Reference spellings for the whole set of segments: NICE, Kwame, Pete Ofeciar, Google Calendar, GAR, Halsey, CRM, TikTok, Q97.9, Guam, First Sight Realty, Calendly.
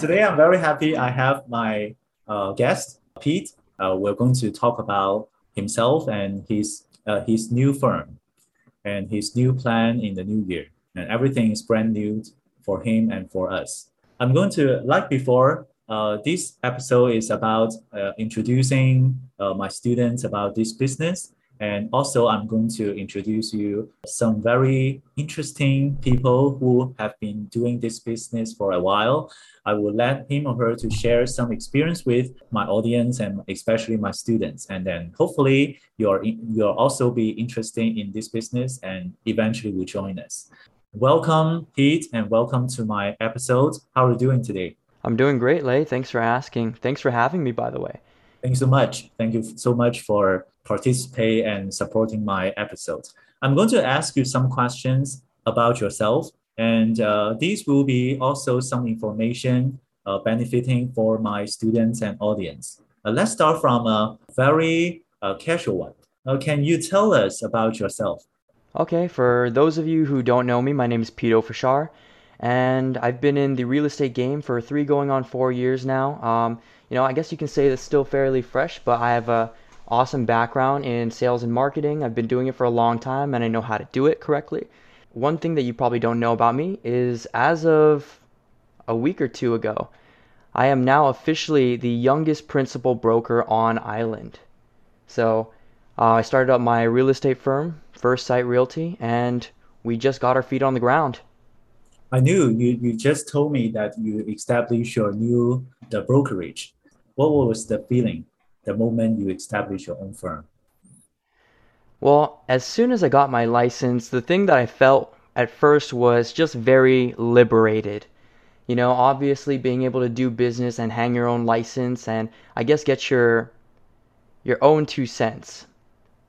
Today, I'm very happy. I have my guest, Pete. We're going to talk about himself and his new firm and his new plan in the new year. And everything is brand new for him and for us. I'm going to, like before, this episode is about introducing my students about this business. And also, I'm going to introduce you some very interesting people who have been doing this business for a while. I will let him or her to share some experience with my audience and especially my students. And then hopefully you'll also be interested in this business and eventually will join us. Welcome, Pete, and welcome to my episode. How are you doing today? I'm doing great, Lei. Thanks for asking. Thanks for having me, by the way. Thanks so much. Thank you so much for participating and supporting my episode. I'm going to ask you some questions about yourself, and these will be also some information benefiting for my students and audience. Let's start from a very casual one. Can you tell us about yourself? Okay, for those of you who don't know me, my name is Pete Ofeciar, and I've been in the real estate game for 3 going on 4 years now. I guess you can say that's still fairly fresh, but I have an awesome background in sales and marketing. I've been doing it for a long time, and I know how to do it correctly. One thing that you probably don't know about me is as of a week or two ago, I am now officially the youngest principal broker on island. So I started up my real estate firm, First Sight Realty, and we just got our feet on the ground. I knew you just told me that you established your the brokerage. What was the feeling the moment you established your own firm? Well, as soon as I got my license, the thing that I felt at first was just very liberated. You know, obviously being able to do business and hang your own license and I guess get your own 2 cents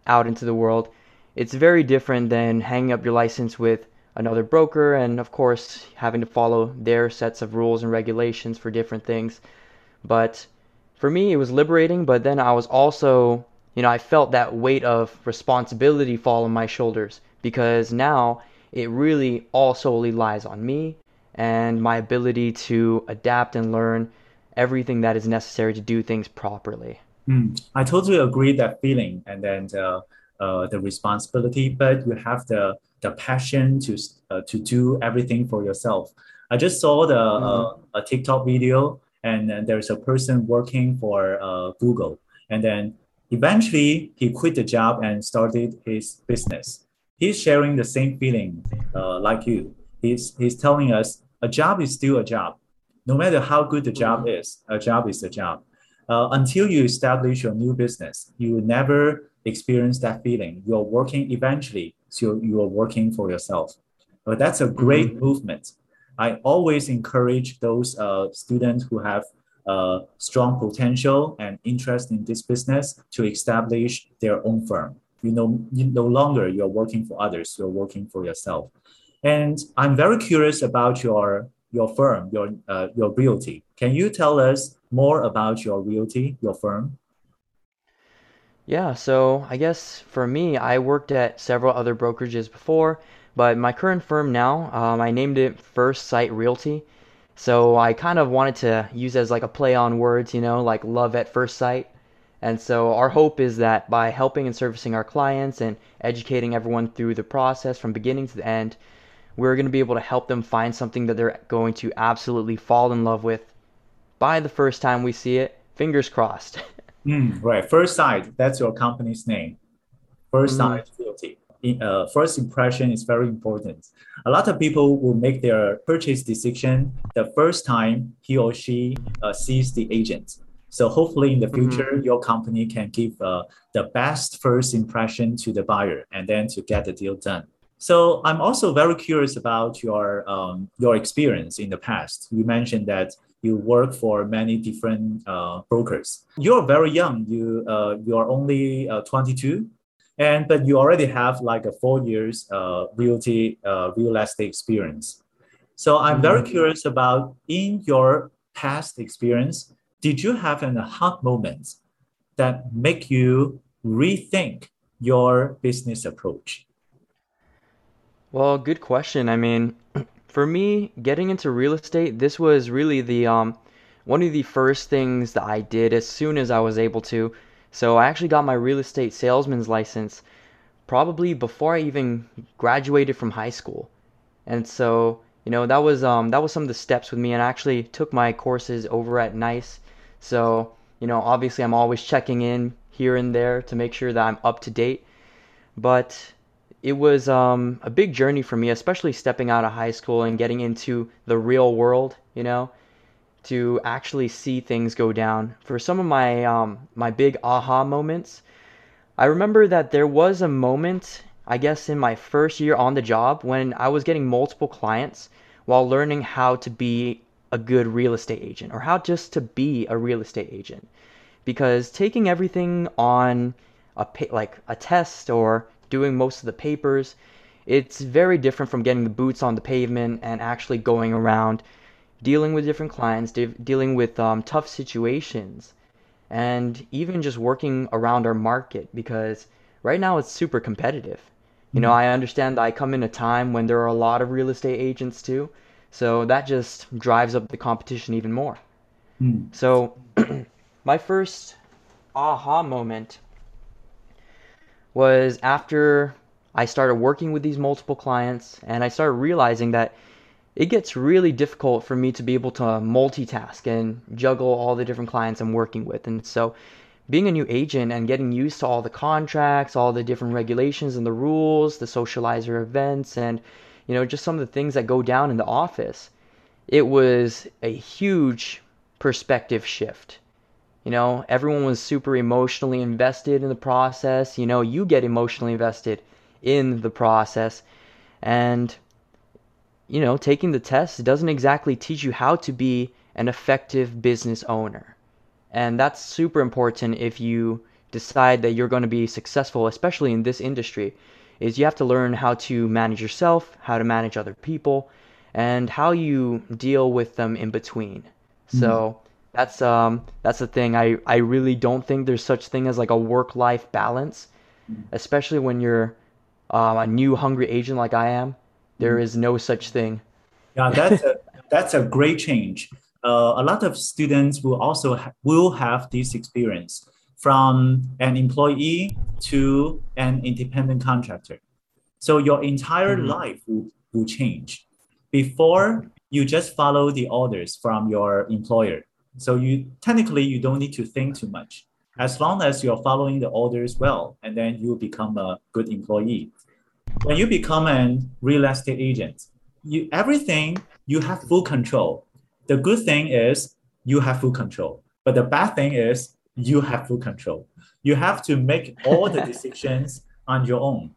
out into the world. It's very different than hanging up your license with another broker and, of course, having to follow their sets of rules and regulations for different things. But for me, it was liberating, but then I was also, I felt that weight of responsibility fall on my shoulders because now it really all solely lies on me and my ability to adapt and learn everything that is necessary to do things properly. I totally agree that feeling and then the responsibility, but you have the passion to do everything for yourself. I just saw a TikTok video, and then there's a person working for Google, and then eventually he quit the job and started his business. He's sharing the same feeling like you. He's telling us a job is still a job. No matter how good the job is, a job is a job. Until you establish your new business, you will never experience that feeling. You're working eventually, so you are working for yourself. But that's a great movement. I always encourage those students who have strong potential and interest in this business to establish their own firm. No longer you're working for others, you're working for yourself. And I'm very curious about your firm, your realty. Can you tell us more about your realty, your firm? Yeah, so I guess for me, I worked at several other brokerages before, but my current firm now, I named it First Sight Realty. So I kind of wanted to use as like a play on words, like love at first sight. And so our hope is that by helping and servicing our clients and educating everyone through the process from beginning to the end, we're going to be able to help them find something that they're going to absolutely fall in love with by the first time we see it. Fingers crossed. Right. First Sight, that's your company's name. First Sight Realty. First impression is very important. A lot of people will make their purchase decision the first time he or she sees the agent. So hopefully in the future, your company can give the best first impression to the buyer and then to get the deal done. So I'm also very curious about your experience in the past. You mentioned that you work for many different brokers. You're very young. You're only 22, but you already have like a 4 years real estate experience. So I'm very curious about in your past experience, did you have an aha moment that make you rethink your business approach? Well, good question. I mean, For me, getting into real estate, this was really the one of the first things that I did as soon as I was able to. So I actually got my real estate salesman's license probably before I even graduated from high school. And so, you know, that was some of the steps with me, and I actually took my courses over at NICE. So, you know, obviously I'm always checking in here and there to make sure that I'm up to date. But it was a big journey for me, especially stepping out of high school and getting into the real world, you know, to actually see things go down. For some of my my big aha moments, I remember that there was a moment, I guess, in my first year on the job when I was getting multiple clients while learning how to be a good real estate agent, or how just to be a real estate agent. Because taking everything on a test or doing most of the papers, it's very different from getting the boots on the pavement and actually going around, dealing with different clients, dealing with tough situations, and even just working around our market, because right now it's super competitive. You know, I understand that I come in a time when there are a lot of real estate agents too, so that just drives up the competition even more. So my first aha moment was after I started working with these multiple clients, and I started realizing that it gets really difficult for me to be able to multitask and juggle all the different clients I'm working with. And so being a new agent and getting used to all the contracts, all the different regulations and the rules, the socializer events, and, you know, just some of the things that go down in the office, it was a huge perspective shift. You know, everyone was super emotionally invested in the process. You know, you get emotionally invested in the process. And, you know, taking the test doesn't exactly teach you how to be an effective business owner. And that's super important if you decide that you're going to be successful, especially in this industry, is you have to learn how to manage yourself, how to manage other people, and how you deal with them in between. So that's the thing. I really don't think there's such thing as like a work-life balance, especially when you're a new hungry agent like I am. There is no such thing. Yeah, that's a great change. A lot of students will also will have this experience, from an employee to an independent contractor. So your entire life will change. Before, you just follow the orders from your employer. So you don't need to think too much. As long as you're following the orders well, and then you become a good employee. When you become a real estate agent, you have full control. The good thing is you have full control, but the bad thing is you have full control. You have to make all the decisions on your own.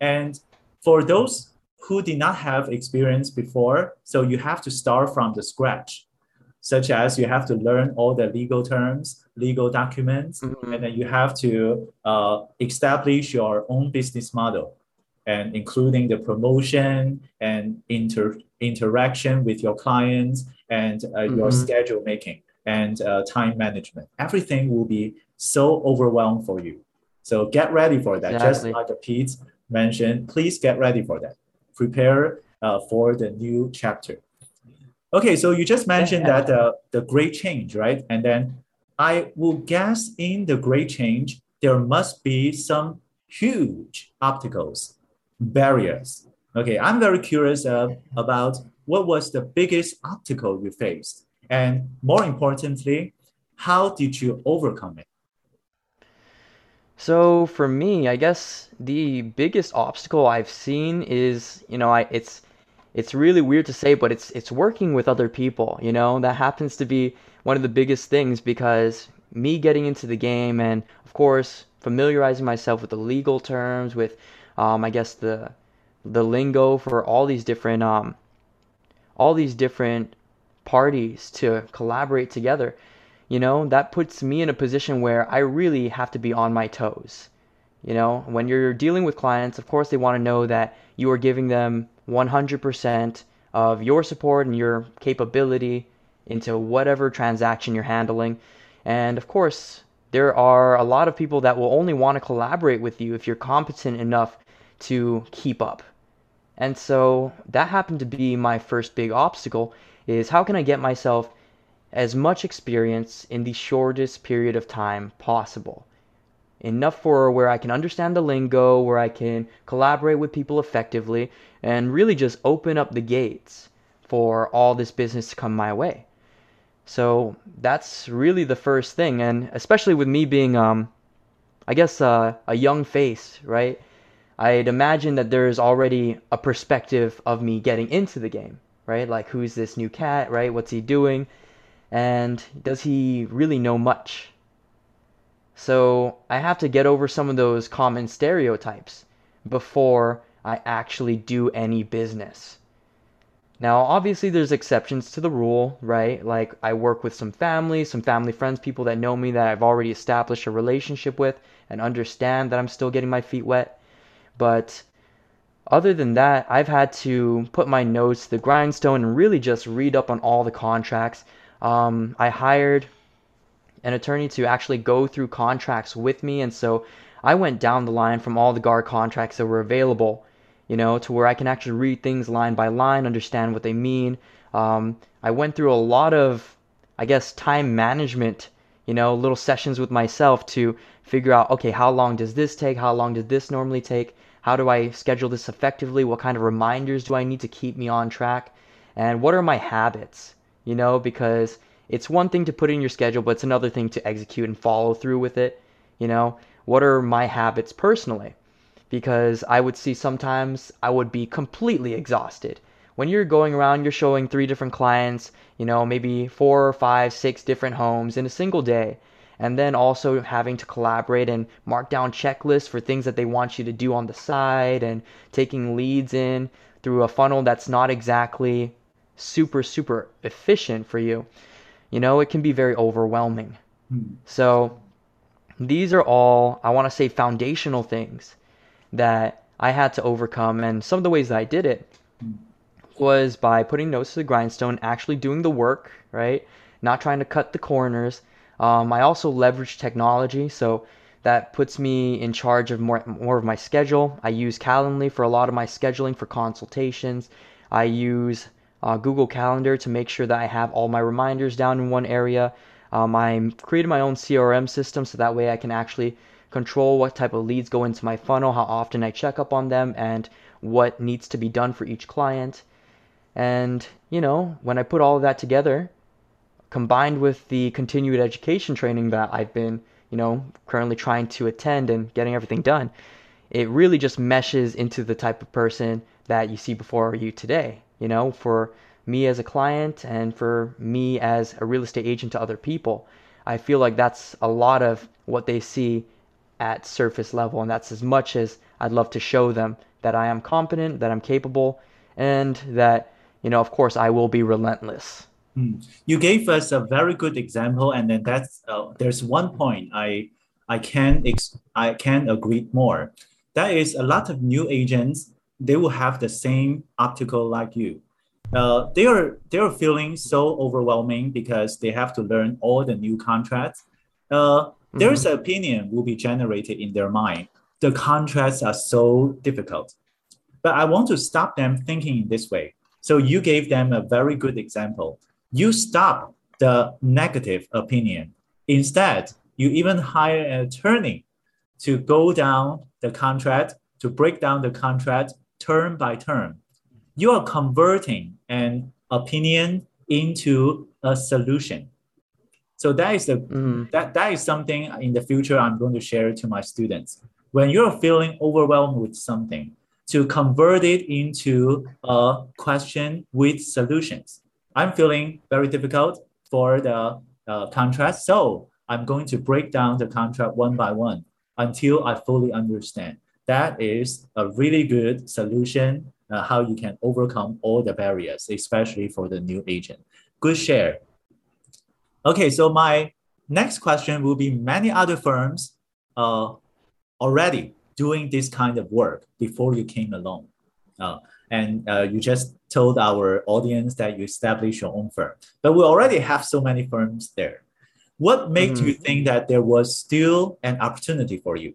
And for those who did not have experience before, so you have to start from the scratch. Such as you have to learn all the legal terms, legal documents, and then you have to establish your own business model, and including the promotion and interaction with your clients, and your schedule making and time management. Everything will be so overwhelmed for you. So get ready for that. Exactly. Just like Pete mentioned, please get ready for that. Prepare for the new chapter. Okay, so you just mentioned that the great change, right? And then I will guess in the great change, there must be some huge obstacles, barriers. Okay, I'm very curious about what was the biggest obstacle you faced? And more importantly, how did you overcome it? So for me, I guess the biggest obstacle I've seen is, you know, it's really weird to say, but it's working with other people. You know, that happens to be one of the biggest things, because me getting into the game and, of course, familiarizing myself with the legal terms, with, I guess, the lingo for all these different parties to collaborate together, you know, that puts me in a position where I really have to be on my toes. You know, when you're dealing with clients, of course, they want to know that you are giving them 100% of your support and your capability into whatever transaction you're handling. And of course, there are a lot of people that will only want to collaborate with you if you're competent enough to keep up. And so that happened to be my first big obstacle, is how can I get myself as much experience in the shortest period of time possible? Enough for where I can understand the lingo, where I can collaborate with people effectively, and really just open up the gates for all this business to come my way. So that's really the first thing, and especially with me being, a young face, right? I'd imagine that there's already a perspective of me getting into the game, right? Like, who's this new cat, right? What's he doing? And does he really know much? So I have to get over some of those common stereotypes before I actually do any business. Now, obviously, there's exceptions to the rule, right? Like, I work with some family friends, people that know me that I've already established a relationship with and understand that I'm still getting my feet wet. But other than that, I've had to put my nose to the grindstone and really just read up on all the contracts. I hired an attorney to actually go through contracts with me, and so I went down the line from all the GAR contracts that were available, you know, to where I can actually read things line by line, understand what they mean. I went through a lot of, time management, you know, little sessions with myself to figure out, okay, how long does this take? How long did this normally take? How do I schedule this effectively? What kind of reminders do I need to keep me on track? And what are my habits? You know, because it's one thing to put in your schedule, but it's another thing to execute and follow through with it. You know, what are my habits personally? Because I would see sometimes I would be completely exhausted. When you're going around, you're showing 3 different clients, you know, maybe 4 or 5, 6 different homes in a single day. And then also having to collaborate and mark down checklists for things that they want you to do on the side, and taking leads in through a funnel that's not exactly super, super efficient for you. You know, it can be very overwhelming. So these are all, I want to say, foundational things that I had to overcome. And some of the ways that I did it was by putting nose to the grindstone, actually doing the work, right? Not trying to cut the corners. I also leverage technology. So that puts me in charge of more of my schedule. I use Calendly for a lot of my scheduling for consultations. I use Google Calendar to make sure that I have all my reminders down in one area. I created my own CRM system so that way I can actually control what type of leads go into my funnel, how often I check up on them, and what needs to be done for each client. And, you know, when I put all of that together, combined with the continued education training that I've been, you know, currently trying to attend and getting everything done, it really just meshes into the type of person that you see before you today. You know, for me as a client and for me as a real estate agent to other people, I feel like that's a lot of what they see at surface level. And that's as much as I'd love to show them, that I am competent, that I'm capable, and that, you know, of course, I will be relentless. You gave us a very good example. And then that's, there's one point I can agree more. That is, a lot of new agents, they will have the same obstacle like you. They are feeling so overwhelming because they have to learn all the new contracts. There's an opinion will be generated in their mind. The contracts are so difficult. But I want to stop them thinking this way. So you gave them a very good example. You stop the negative opinion. Instead, you even hire an attorney to go down the contract, to break down the contract, term by term. You are converting an opinion into a solution. So that is that is something in the future I'm going to share to my students. When you're feeling overwhelmed with something, to convert it into a question with solutions. I'm feeling very difficult for the contract, so I'm going to break down the contract one by one until I fully understand. That is a really good solution, how you can overcome all the barriers, especially for the new agent. Good share. Okay, so my next question will be, many other firms already doing this kind of work before you came along. And you just told our audience that you established your own firm. But we already have so many firms there. What made you think that there was still an opportunity for you?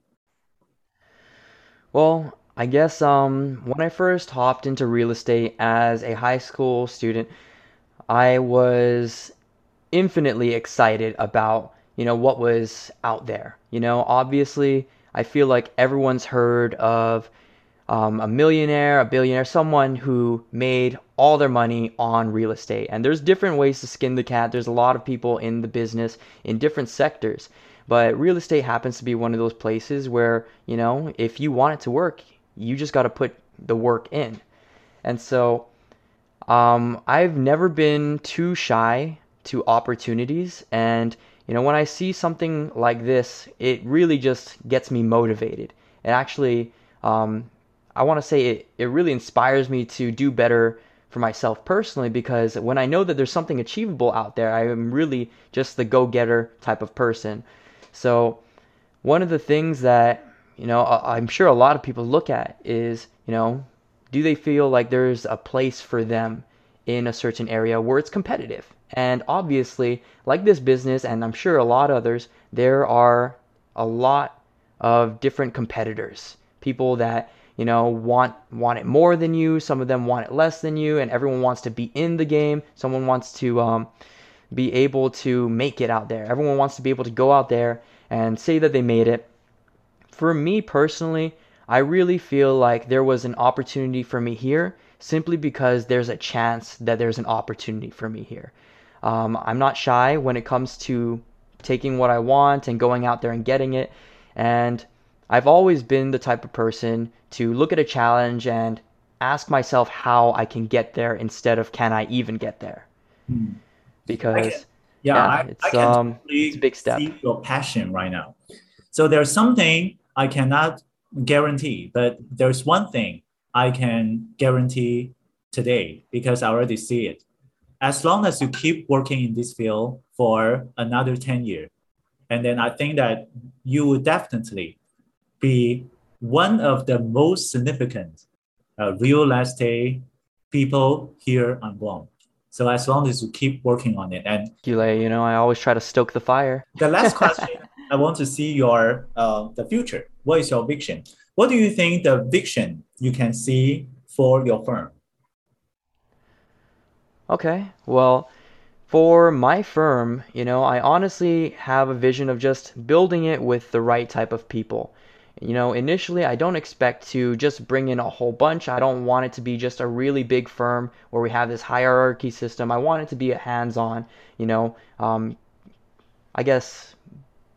Well, I guess when I first hopped into real estate as a high school student, I was infinitely excited about, what was out there. Obviously, I feel like everyone's heard of a millionaire, a billionaire, someone who made all their money on real estate. And there's different ways to skin the cat. There's a lot of people in the business in different sectors. But real estate happens to be one of those places where, if you want it to work, you just got to put the work in. And so I've never been too shy to opportunities. And, when I see something like this, it really just gets me motivated. It actually, I want to say it really inspires me to do better for myself personally, because when I know that there's something achievable out there, I am really just the go-getter type of person. So one of the things that, I'm sure a lot of people look at is, do they feel like there's a place for them in a certain area where it's competitive? And obviously, like this business, and I'm sure a lot of others, there are a lot of different competitors, people that, want it more than you. Some of them want it less than you, and everyone wants to be in the game. Someone wants to be able to make it out there. Everyone wants to be able to go out there and say that they made it. For me personally, I really feel like there was an opportunity for me here simply because there's a chance that there's an opportunity for me here. I'm not shy when it comes to taking what I want and going out there and getting it. And I've always been the type of person to look at a challenge and ask myself how I can get there instead of can I even get there? Because it's a big step. I can see your passion right now. So there's something I cannot guarantee, but there's one thing I can guarantee today because I already see it. As long as you keep working in this field for another 10 years, and then I think that you will definitely be one of the most significant real estate people here on Guam. So as long as you keep working on it. And I always try to stoke the fire. The last question, I want to see your the future. What is your vision? What do you think the vision you can see for your firm? Okay, well, for my firm, I honestly have a vision of just building it with the right type of people. Initially, I don't expect to just bring in a whole bunch. I don't want it to be just a really big firm where we have this hierarchy system. I want it to be a hands-on, I guess,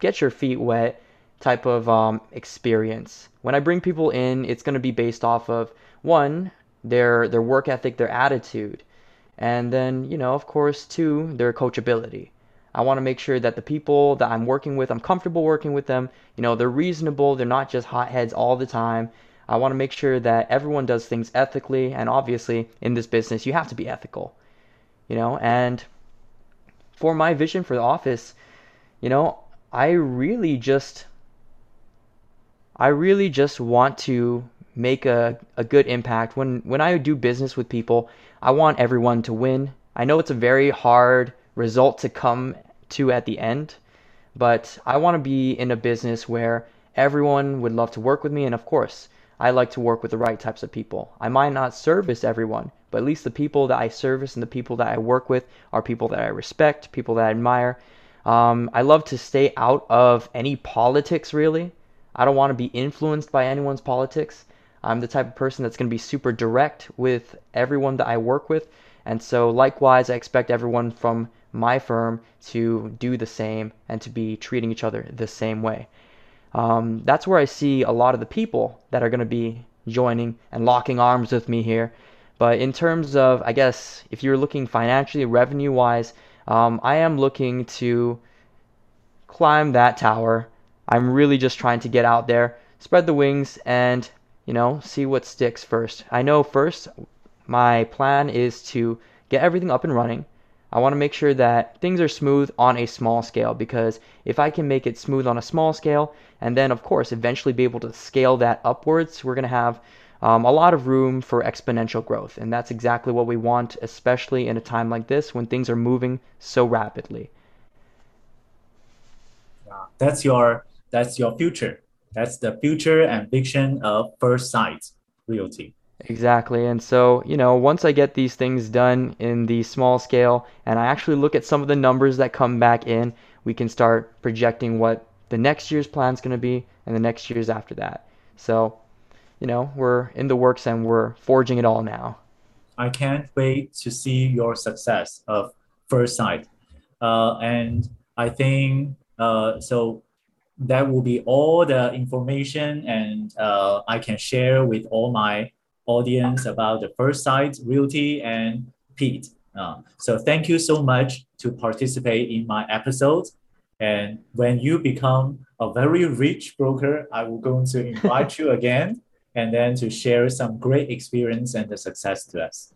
get your feet wet type of experience. When I bring people in, it's going to be based off of, one, their work ethic, their attitude, and then, of course, two, their coachability. I want to make sure that the people that I'm working with, I'm comfortable working with them. They're reasonable. They're not just hotheads all the time. I want to make sure that everyone does things ethically. And obviously, in this business, you have to be ethical. And for my vision for the office, I really just want to make a good impact. When I do business with people, I want everyone to win. I know it's a very hard result to come to at the end, but I want to be in a business where everyone would love to work with me. And of course, I like to work with the right types of people. I might not service everyone, but at least the people that I service and the people that I work with are people that I respect, people that I admire. I love to stay out of any politics, really. I don't want to be influenced by anyone's politics. I'm the type of person that's going to be super direct with everyone that I work with. And so likewise, I expect everyone from my firm to do the same and to be treating each other the same way. That's where I see a lot of the people that are going to be joining and locking arms with me here. But in terms of, I guess, if you're looking financially, revenue-wise, I am looking to climb that tower. I'm really just trying to get out there, spread the wings, and, see what sticks first. I know first my plan is to get everything up and running. I want to make sure that things are smooth on a small scale, because if I can make it smooth on a small scale and then, of course, eventually be able to scale that upwards, we're going to have a lot of room for exponential growth. And that's exactly what we want, especially in a time like this when things are moving so rapidly. Yeah, that's your future. That's the future and vision of First Sight Realty. Exactly. And so, you know, once I get these things done in the small scale and I actually look at some of the numbers that come back in, we can start projecting what the next year's plan is going to be and the next year's after that. So, you know, we're in the works and we're forging it all now. I can't wait to see your success of First Sight. And I think so that will be all the information and I can share with all my audience about the First Sight Realty and Pete. So thank you so much to participate in my episode. And when you become a very rich broker, I will going to invite you again and then to share some great experience and the success to us.